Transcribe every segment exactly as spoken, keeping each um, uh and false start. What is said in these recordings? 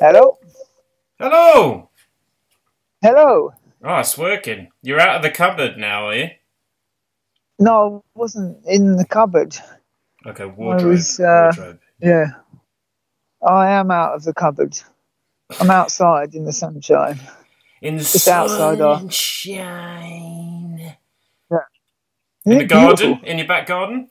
Hello. Hello. Hello. Oh, it's working. You're out of the cupboard now, are you? No, I wasn't in the cupboard. Okay, wardrobe. I was, uh, wardrobe. Yeah. I am out of the cupboard. I'm outside in the sunshine. In the Just sunshine. Outside yeah. In the garden? Beautiful. In your back garden?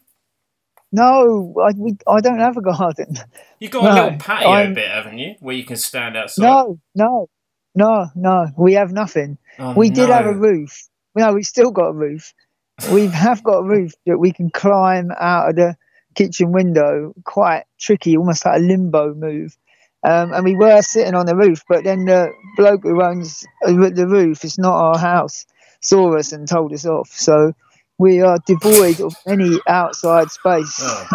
No, I, we, I don't have a garden. You've got no, a little patio I'm, bit, haven't you, where you can stand outside? No, no, no, no. We have nothing. Oh, we no. did have a roof. No, we've still got a roof. We have got a roof that we can climb out of the kitchen window. Quite tricky, almost like a limbo move. Um, and we were sitting on the roof, but then the bloke who owns the roof, it's not our house, saw us and told us off. So we are devoid of any outside space oh,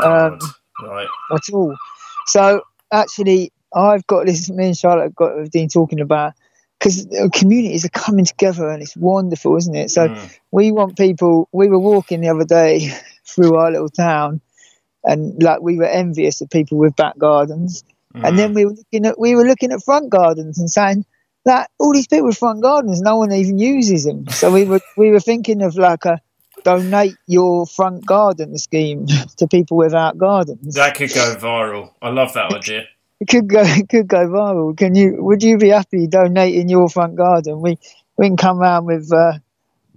um, right. at all. So actually, I've got this, me and Charlotte have got have been talking about, because communities are coming together and it's wonderful, isn't it? So mm. we want people, we were walking the other day through our little town and like we were envious of people with back gardens. Mm. And then we were looking at we were looking at front gardens and saying that all these people with front gardens, no one even uses them. So we were we were thinking of like a donate your front garden scheme to people without gardens. That could go viral. I love that idea. It could go it could go viral. Can you would you be happy donating your front garden? We we can come round with uh,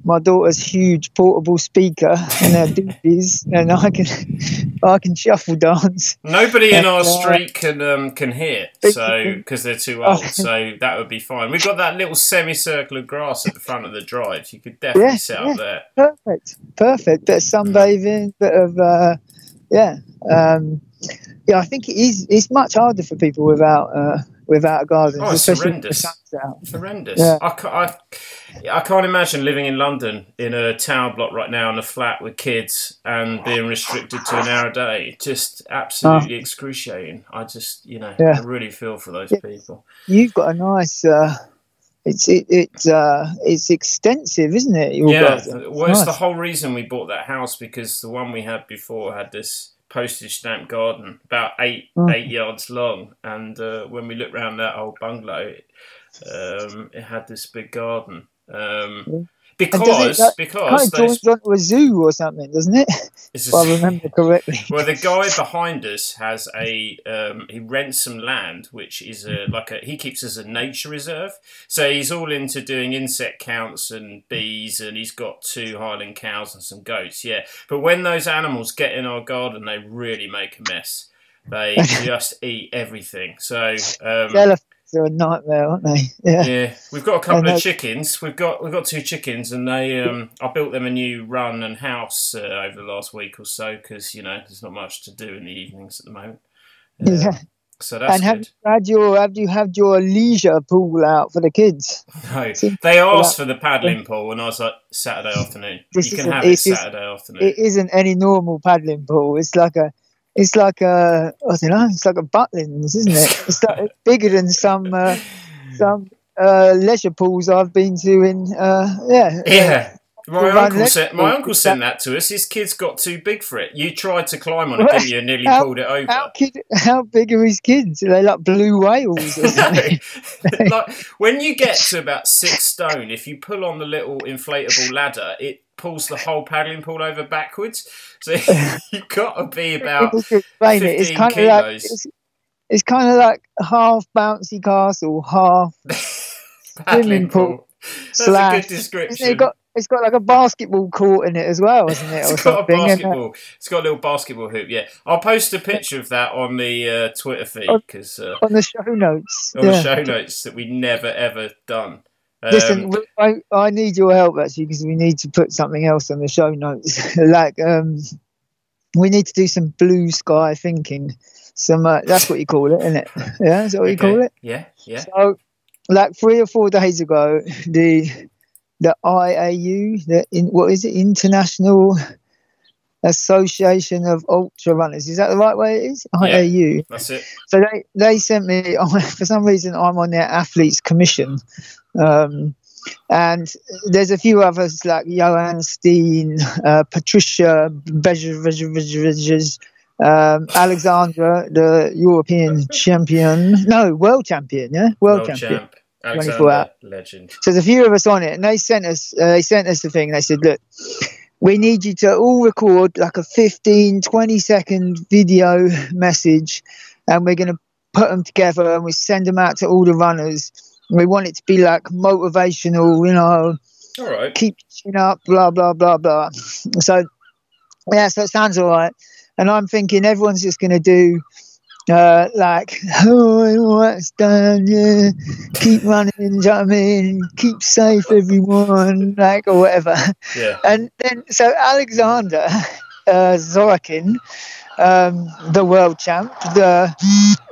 my daughter's huge portable speaker and her doobies, and I can I can shuffle dance. Nobody in our street can um, can hear, so because they're too old. So that would be fine. We've got that little semicircle of grass at the front of the drive. You could definitely yeah, sit up yeah. there. Perfect, perfect. Bit of sunbathing, bit of uh, yeah, um, yeah. I think it is. It's much harder for people without. Uh, Without a garden, oh, it's horrendous! It's horrendous. Yeah. I, can't, I, I can't imagine living in London in a tower block right now in a flat with kids and being restricted to an hour a day. Just absolutely oh. excruciating. I just, you know, yeah. I really feel for those yeah. people. You've got a nice. Uh, it's it, it uh, it's extensive, isn't it? Your yeah. garden? It's well, nice. It's the whole reason we bought that house because the one we had before had this postage stamp garden about eight mm. eight yards long, and uh, when we looked round that old bungalow, it, um, it had this big garden um, yeah. because it, because it joins onto a zoo or something, doesn't it? If I remember correctly. Well, the guy behind us has a um, he rents some land, which is a like a he keeps as a nature reserve. So he's all into doing insect counts and bees, and he's got two Highland cows and some goats. Yeah, but when those animals get in our garden, they really make a mess. They just eat everything. So. Um, They're a nightmare, aren't they? Yeah. Yeah. We've got a couple of chickens. We've got we've got two chickens, and they um, I built them a new run and house uh, over the last week or so because you know there's not much to do in the evenings at the moment. Uh, yeah. So that's and have good. You had your have you had your leisure pool out for the kids? No, they asked for the paddling pool, and I was like Saturday afternoon. You can have it Saturday afternoon. It isn't any normal paddling pool. It's like a. It's like a, I don't know, it's like a Butlins, isn't it? It's, like, it's bigger than some uh, some uh, leisure pools I've been to in, uh, yeah. Yeah, uh, my, uncle sent, my uncle sent that to us. His kid's got too big for it. You tried to climb on it, didn't you, and nearly how, pulled it over. How, kid, how big are his kids? Are they like blue whales or something? Like, when you get to about six stone, if you pull on the little inflatable ladder, it pulls the whole paddling pool over backwards. So you've got to be about fifteen it's kind kilos. Of like, it's, it's kind of like half bouncy castle, half paddling pool. pool. That's slash. a good description. It's got, it's got like a basketball court in it as well, hasn't it? it's or got something, a basketball. It's got a little basketball hoop, yeah. I'll post a picture of that on the uh, Twitter feed. Cause, uh, on the show notes. On yeah. the show notes that we never, ever done. Um, Listen, I, I need your help actually because we need to put something else on the show notes. like, um, we need to do some blue sky thinking. Some uh, that's what you call it, isn't it? Yeah, is that what okay. you call it? Yeah, yeah. So, like three or four days ago, the the I A U, the in, what is it, International Association of Ultra Runners. Is that the right way it is? I A U. Yeah, that's it. So they they sent me for some reason. I'm on their athletes commission. Um, and there's a few others like Johan Steen, uh, Patricia, Um, Alexandra, the European champion, no, world champion, yeah, world, world champion. Champ. Alexander, legend. So there's a few of us on it, and they sent us, uh, they sent us the thing, and they said, look, we need you to all record like a fifteen, twenty second video message, and we're going to put them together, and we send them out to all the runners. And we want it to be like motivational, you know, all right, keep chin up, blah, blah, blah, blah. So, yeah, so it sounds all right. And I'm thinking everyone's just going to do uh, like, oh, what's done, yeah, keep running, do you know what I mean? Keep safe, everyone, like, or whatever. Yeah. And then, so Alexander uh, Sorokin, um, the world champ, the,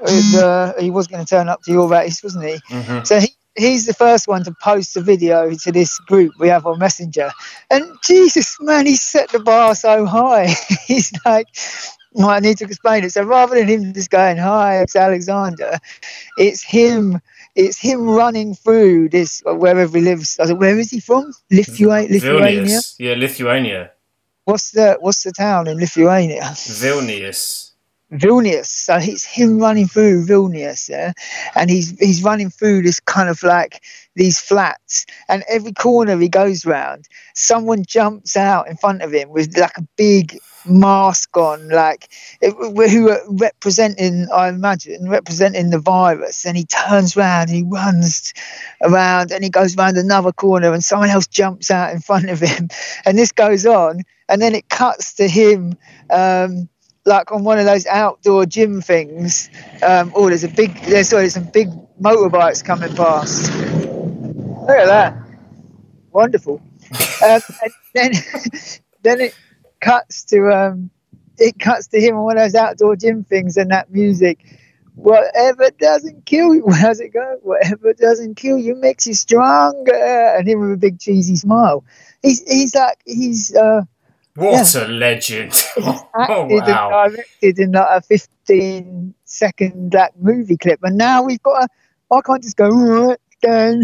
the he was going to turn up to your race, wasn't he? Mm-hmm. So he, he's the first one to post a video to this group we have on Messenger. And Jesus, man, he set the bar so high. He's like, well, I need to explain it. So rather than him just going, hi, it's Alexander, it's him it's him running through this, wherever he lives. I was like, where is he from? Lithua- Lithuania? Vilnius. Yeah, Lithuania. What's the, what's the town in Lithuania? Vilnius. Vilnius, so it's him running through Vilnius, yeah, and he's he's running through this kind of like these flats, and every corner he goes round, someone jumps out in front of him with like a big mask on, like who are representing, I imagine, representing the virus, and he turns round, and he runs around, and he goes round another corner, and someone else jumps out in front of him, and this goes on, and then it cuts to him. Um, Like on one of those outdoor gym things. Um, oh, there's a big. There's sorry, there's some big motorbikes coming past. Look at that! Wonderful. um, and then, then it cuts to um, it cuts to him on one of those outdoor gym things, and that music. Whatever doesn't kill you, how's it go? Whatever doesn't kill you makes you stronger. And him with a big cheesy smile. He's he's like he's. Uh, What yeah. a legend. Oh, wow. And directed in like a fifteen second like, movie clip. And now we've got a... I can't just go, all right, Dan,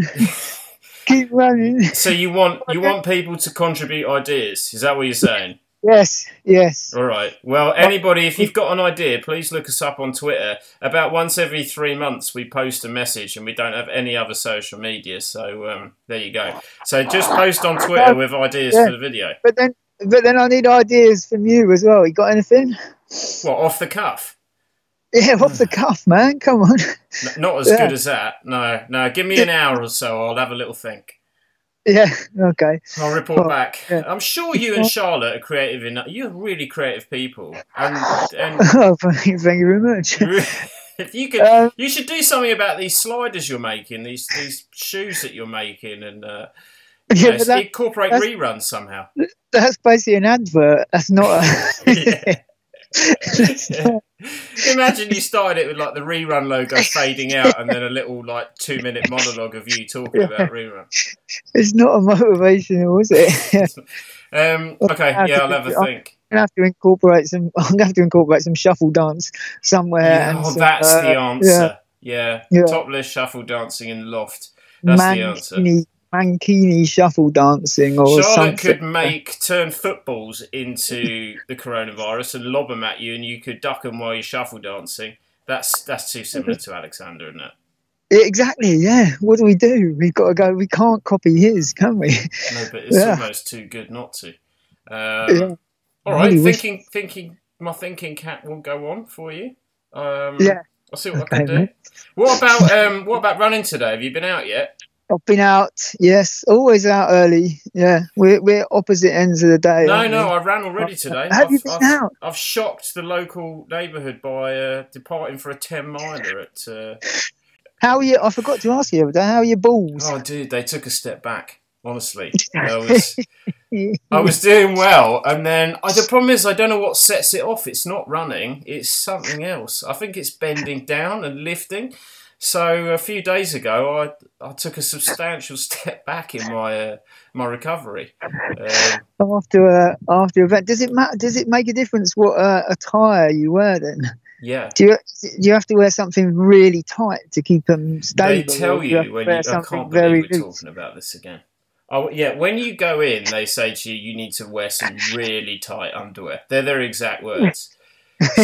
keep running. So you want you want people to contribute ideas? Is that what you're saying? Yes, yes. All right. Well, anybody, if you've got an idea, please look us up on Twitter. About once every three months, we post a message, and we don't have any other social media. So um, there you go. So just post on Twitter with ideas yeah. for the video. But then... But then I need ideas from you as well. You got anything? What, off the cuff? Yeah, off the cuff, man. Come on. No, not as yeah. good as that. No, no. Give me an hour or so. I'll have a little think. Yeah, okay. I'll report well, back. Yeah. I'm sure you and Charlotte are creative enough. You're really creative people. And, and oh, thank you very much. If you could, um, you should do something about these sliders you're making, these these shoes that you're making, and. Uh, Yeah, yes, that, incorporate reruns somehow. That's basically an advert. That's not a... yeah. Imagine you started it with like the rerun logo fading out and then a little like two minute monologue of you talking yeah. about rerun. It's not a motivational, is it? um, okay, yeah, I'll have a think. I'm gonna have to incorporate some. I'm gonna have to incorporate some shuffle dance somewhere. Yeah, oh, some, that's uh, the answer. Yeah, yeah. yeah. Topless shuffle dancing in the loft. That's Mancini. The answer. Mankini shuffle dancing or Charlotte something. Could make turn footballs into the coronavirus and lob them at you, and you could duck them while you're shuffle dancing. That's that's too similar to Alexander, isn't it? Exactly. Yeah. What do we do? We've got to go. We can't copy his, can we? No, but it's yeah. almost too good not to. Um, yeah. All right. Really thinking, wish- thinking. My thinking cat will go on for you. Um, yeah. I'll see what okay, I can do. Mate. What about um, what about running today? Have you been out yet? I've been out, yes, always out early. Yeah, we're we're opposite ends of the day. No, no, I ran already today. Have I've, you been I've, out? I've shocked the local neighbourhood by uh, departing for a ten miler at. Uh... How are you? I forgot to ask you the other day. How are your balls? Oh, dude, they took a step back. Honestly, I was I was doing well, and then I, the problem is I don't know what sets it off. It's not running. It's something else. I think it's bending down and lifting. So a few days ago, I I took a substantial step back in my uh, my recovery. Um, after uh, after event, does it matter? Does it make a difference what uh, attire you wear then? Yeah. Do you do you have to wear something really tight to keep them stable? They tell you, you when you, I can't believe we're loose. Talking about this again. Oh yeah, when you go in, they say to you, you need to wear some really tight underwear. They're their exact words.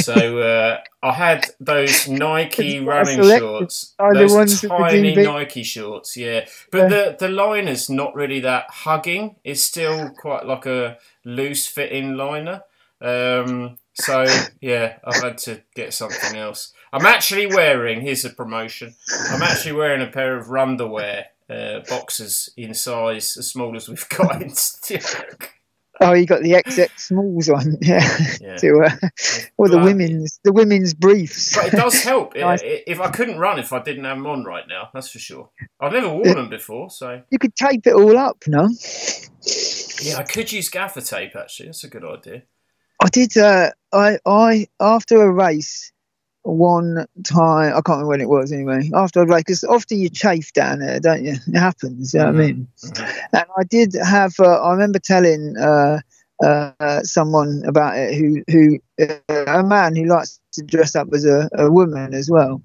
So uh, I had those Nike running shorts, those tiny Nike shorts, yeah. But the the liner's not really that hugging. It's still quite like a loose-fitting liner. Um, so, yeah, I've had to get something else. I'm actually wearing, here's a promotion, I'm actually wearing a pair of Runderwear uh, boxers in size as small as we've got in Stoke. Oh, you got the X X smalls on, yeah. yeah. to, uh, or the but, women's, the women's briefs. But it does help. Nice. It, if I couldn't run, if I didn't have them on right now, that's for sure. I've never worn them before, so you could tape it all up, no? Yeah, I could use gaffer tape actually. That's a good idea. I did. Uh, I, I after a race one time, I can't remember when it was anyway. After a race, because often you chafe down there, don't you? It happens. You know mm-hmm. what I mean? Mm-hmm. And I did have. Uh, I remember telling uh, uh, someone about it, who who uh, a man who likes to dress up as a, a woman as well.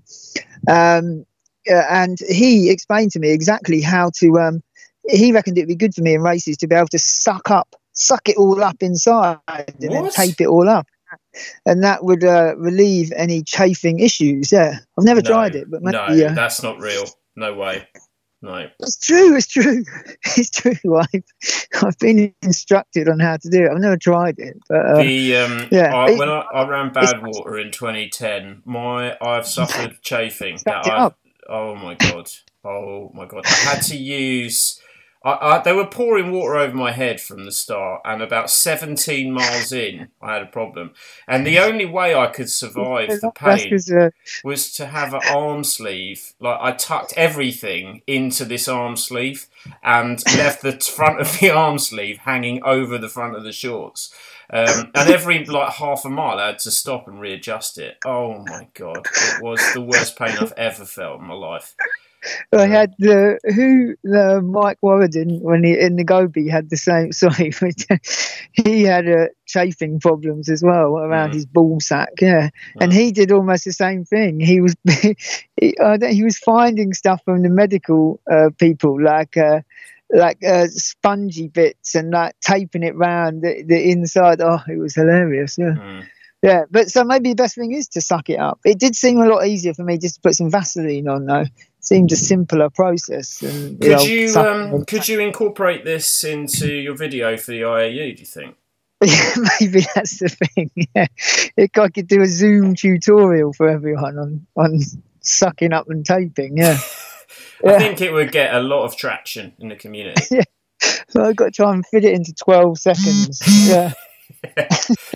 Um, and he explained to me exactly how to. Um, he reckoned it'd be good for me in races to be able to suck up. Suck it all up inside and what? Then tape it all up, and that would uh, relieve any chafing issues. Yeah, I've never no, tried it, but maybe, no, yeah. That's not real. No way. No, it's true. It's true. It's true. I've I've been instructed on how to do it. I've never tried it. But uh, the um, yeah, I, when I, I ran Badwater in twenty ten, my I've suffered chafing. That I, oh my god! Oh my god! I had to use. I, I, they were pouring water over my head from the start, and about seventeen miles in, I had a problem. And the only way I could survive the pain was to have an arm sleeve. Like I tucked everything into this arm sleeve and left the front of the arm sleeve hanging over the front of the shorts. Um, and every like half a mile, I had to stop and readjust it. Oh my god, it was the worst pain I've ever felt in my life. I had the who the Mike Worreden when he in the Gobi had the same. Sorry, he had a uh, chafing problems as well around mm. his ball sack. Yeah, mm. and he did almost the same thing. He was he, I don't, he was finding stuff from the medical uh, people like. Uh, like uh, spongy bits and like taping it round the, the inside. Oh, it was hilarious. Yeah. Mm. Yeah. But so maybe the best thing is to suck it up. It did seem a lot easier for me just to put some Vaseline on though. It seemed a simpler process. And, could you, you um, could you incorporate this into your video for the I A U, do you think? Yeah, maybe that's the thing. Yeah. It, I could do a Zoom tutorial for everyone on, on sucking up and taping. Yeah. I yeah. think it would get a lot of traction in the community. Yeah. Well, I've got to try and fit it into twelve seconds. Yeah. yeah.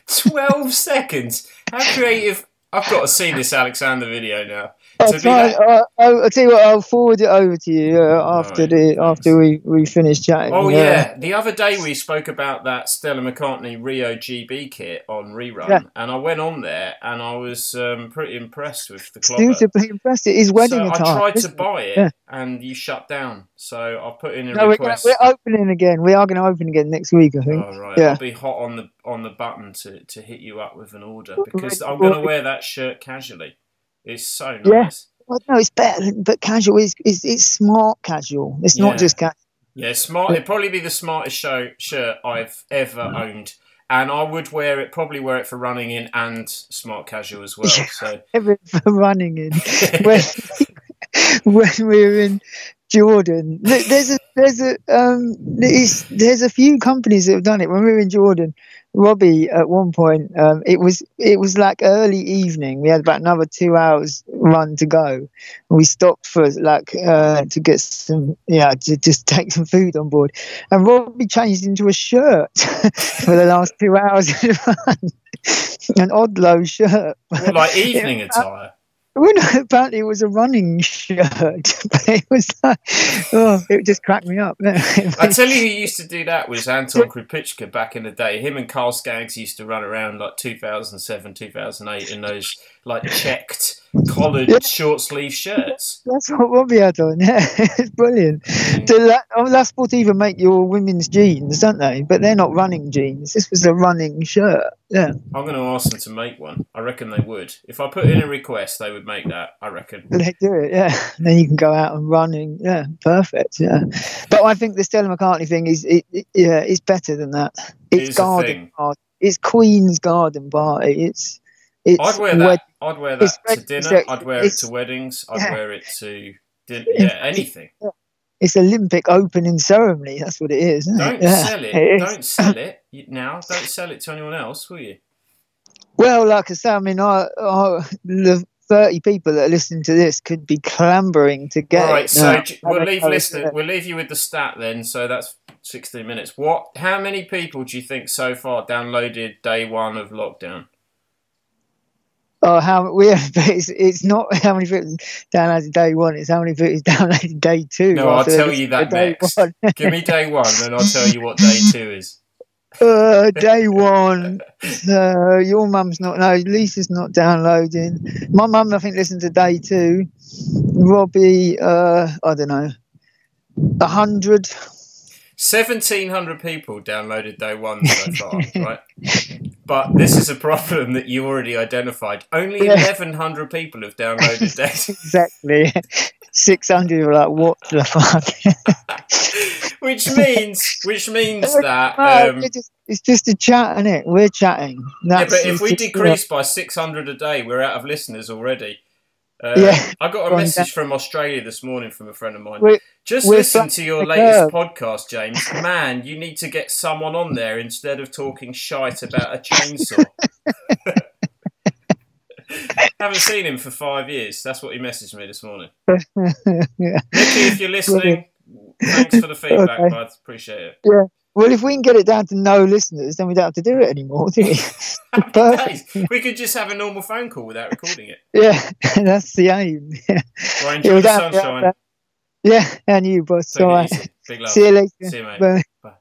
twelve seconds? How creative. I've got to see this Alexander video now. I'll, try, that... I'll, I'll, I'll tell you what, I'll forward it over to you uh, after right. the after we, we finish chatting. Oh, yeah. yeah. The other day we spoke about that Stella McCartney Rio G B kit on Rerun, yeah. and I went on there and I was um, pretty impressed with the clobber. Still pretty impressed. It is wedding so time. I tried to buy it, yeah. and you shut down. So I put in a no, request. We're, gonna, we're opening again. We are going to open again next week, I think. Oh, right. Yeah. I'll be hot on the on the button to, to hit you up with an order because I'm going to wear that shirt casually. It's so nice. Yeah. Well, no, it's better, but casual is it's, it's smart casual. It's yeah. not just casual. Yeah, smart. It'd probably be the smartest show, shirt I've ever owned, and I would wear it. Probably wear it for running in and smart casual as well. So for running in when, when we were in Jordan, look, there's a there's a um there's, there's a few companies that have done it. When we were in Jordan. Robbie, at one point, um, it was it was like early evening. We had about another two hours run to go, and we stopped for like uh, to get some, yeah, to just take some food on board. And Robbie changed into a shirt for the last two hours of the run, an Odlo shirt, well, like evening attire. Well, no, apparently it was a running shirt, but it was like, oh, it just cracked me up. I tell you who used to do that was Anton Krupicka back in the day. Him and Carl Skaggs used to run around like two thousand seven, two thousand eight in those like checked collared yeah. short sleeve shirts. That's what Robbie had on, yeah. It's brilliant. Mm. So that, oh, La Sportiva make your women's jeans, don't they? But they're not running jeans. This was a running shirt, yeah. I'm going to ask them to make one. I reckon they would. If I put in a request, they would make that, I reckon. They do it, yeah. And then you can go out and running, yeah, perfect, yeah. But I think the Stella McCartney thing is, it, it, yeah, it's better than that. It's it garden party. It's Queen's garden party. It's It's I'd wear that. I'd wear that to dinner. I'd wear it to weddings. I'd yeah. wear it to din- yeah anything. It's Olympic opening ceremony. That's what it is. Isn't don't it? sell yeah, it. it don't sell it now. Don't sell it to anyone else, will you? Well, like I say, I mean, I, I, the thirty people that are listening to this could be clambering to get. All right, it. so no, we'll leave listener, We'll leave you with the stat then. So that's sixteen minutes. What? How many people do you think so far downloaded day one of lockdown? Oh, how we? It's, it's not how many people downloaded day one. It's how many people downloaded day two. No, I'll tell you that next. Give me day one, and I'll tell you what day two is. Uh, day one. Uh, your mum's not. No, Lisa's not downloading. My mum, I think, listened to day two. Robbie, uh, I don't know, a hundred. seventeen hundred people downloaded day one so far, right? But this is a problem that you already identified. Only yeah. eleven hundred people have downloaded day two. Exactly. six hundred were like, what the fuck? which means which means that... Um, no, it's, just, it's just a chat, isn't it? We're chatting. That's, yeah, but if we decrease by six hundred a day, we're out of listeners already. Uh, yeah. I got a message from Australia this morning from a friend of mine. We're, Just we're listen to your latest curve. podcast, James. Man, you need to get someone on there instead of talking shite about a chainsaw. Haven't seen him for five years. That's what he messaged me this morning. yeah. Nicky, if you're listening, thanks for the feedback, okay. bud. Appreciate it. Yeah. Well, if we can get it down to no listeners, then we don't have to do it anymore, do we? Perfect. Days. We could just have a normal phone call without recording it. Yeah, that's the aim. Yeah. Well, enjoy yeah, the sunshine. Yeah, and you, boss. All right. Big love. See you later. See you, mate. Bye. Bye.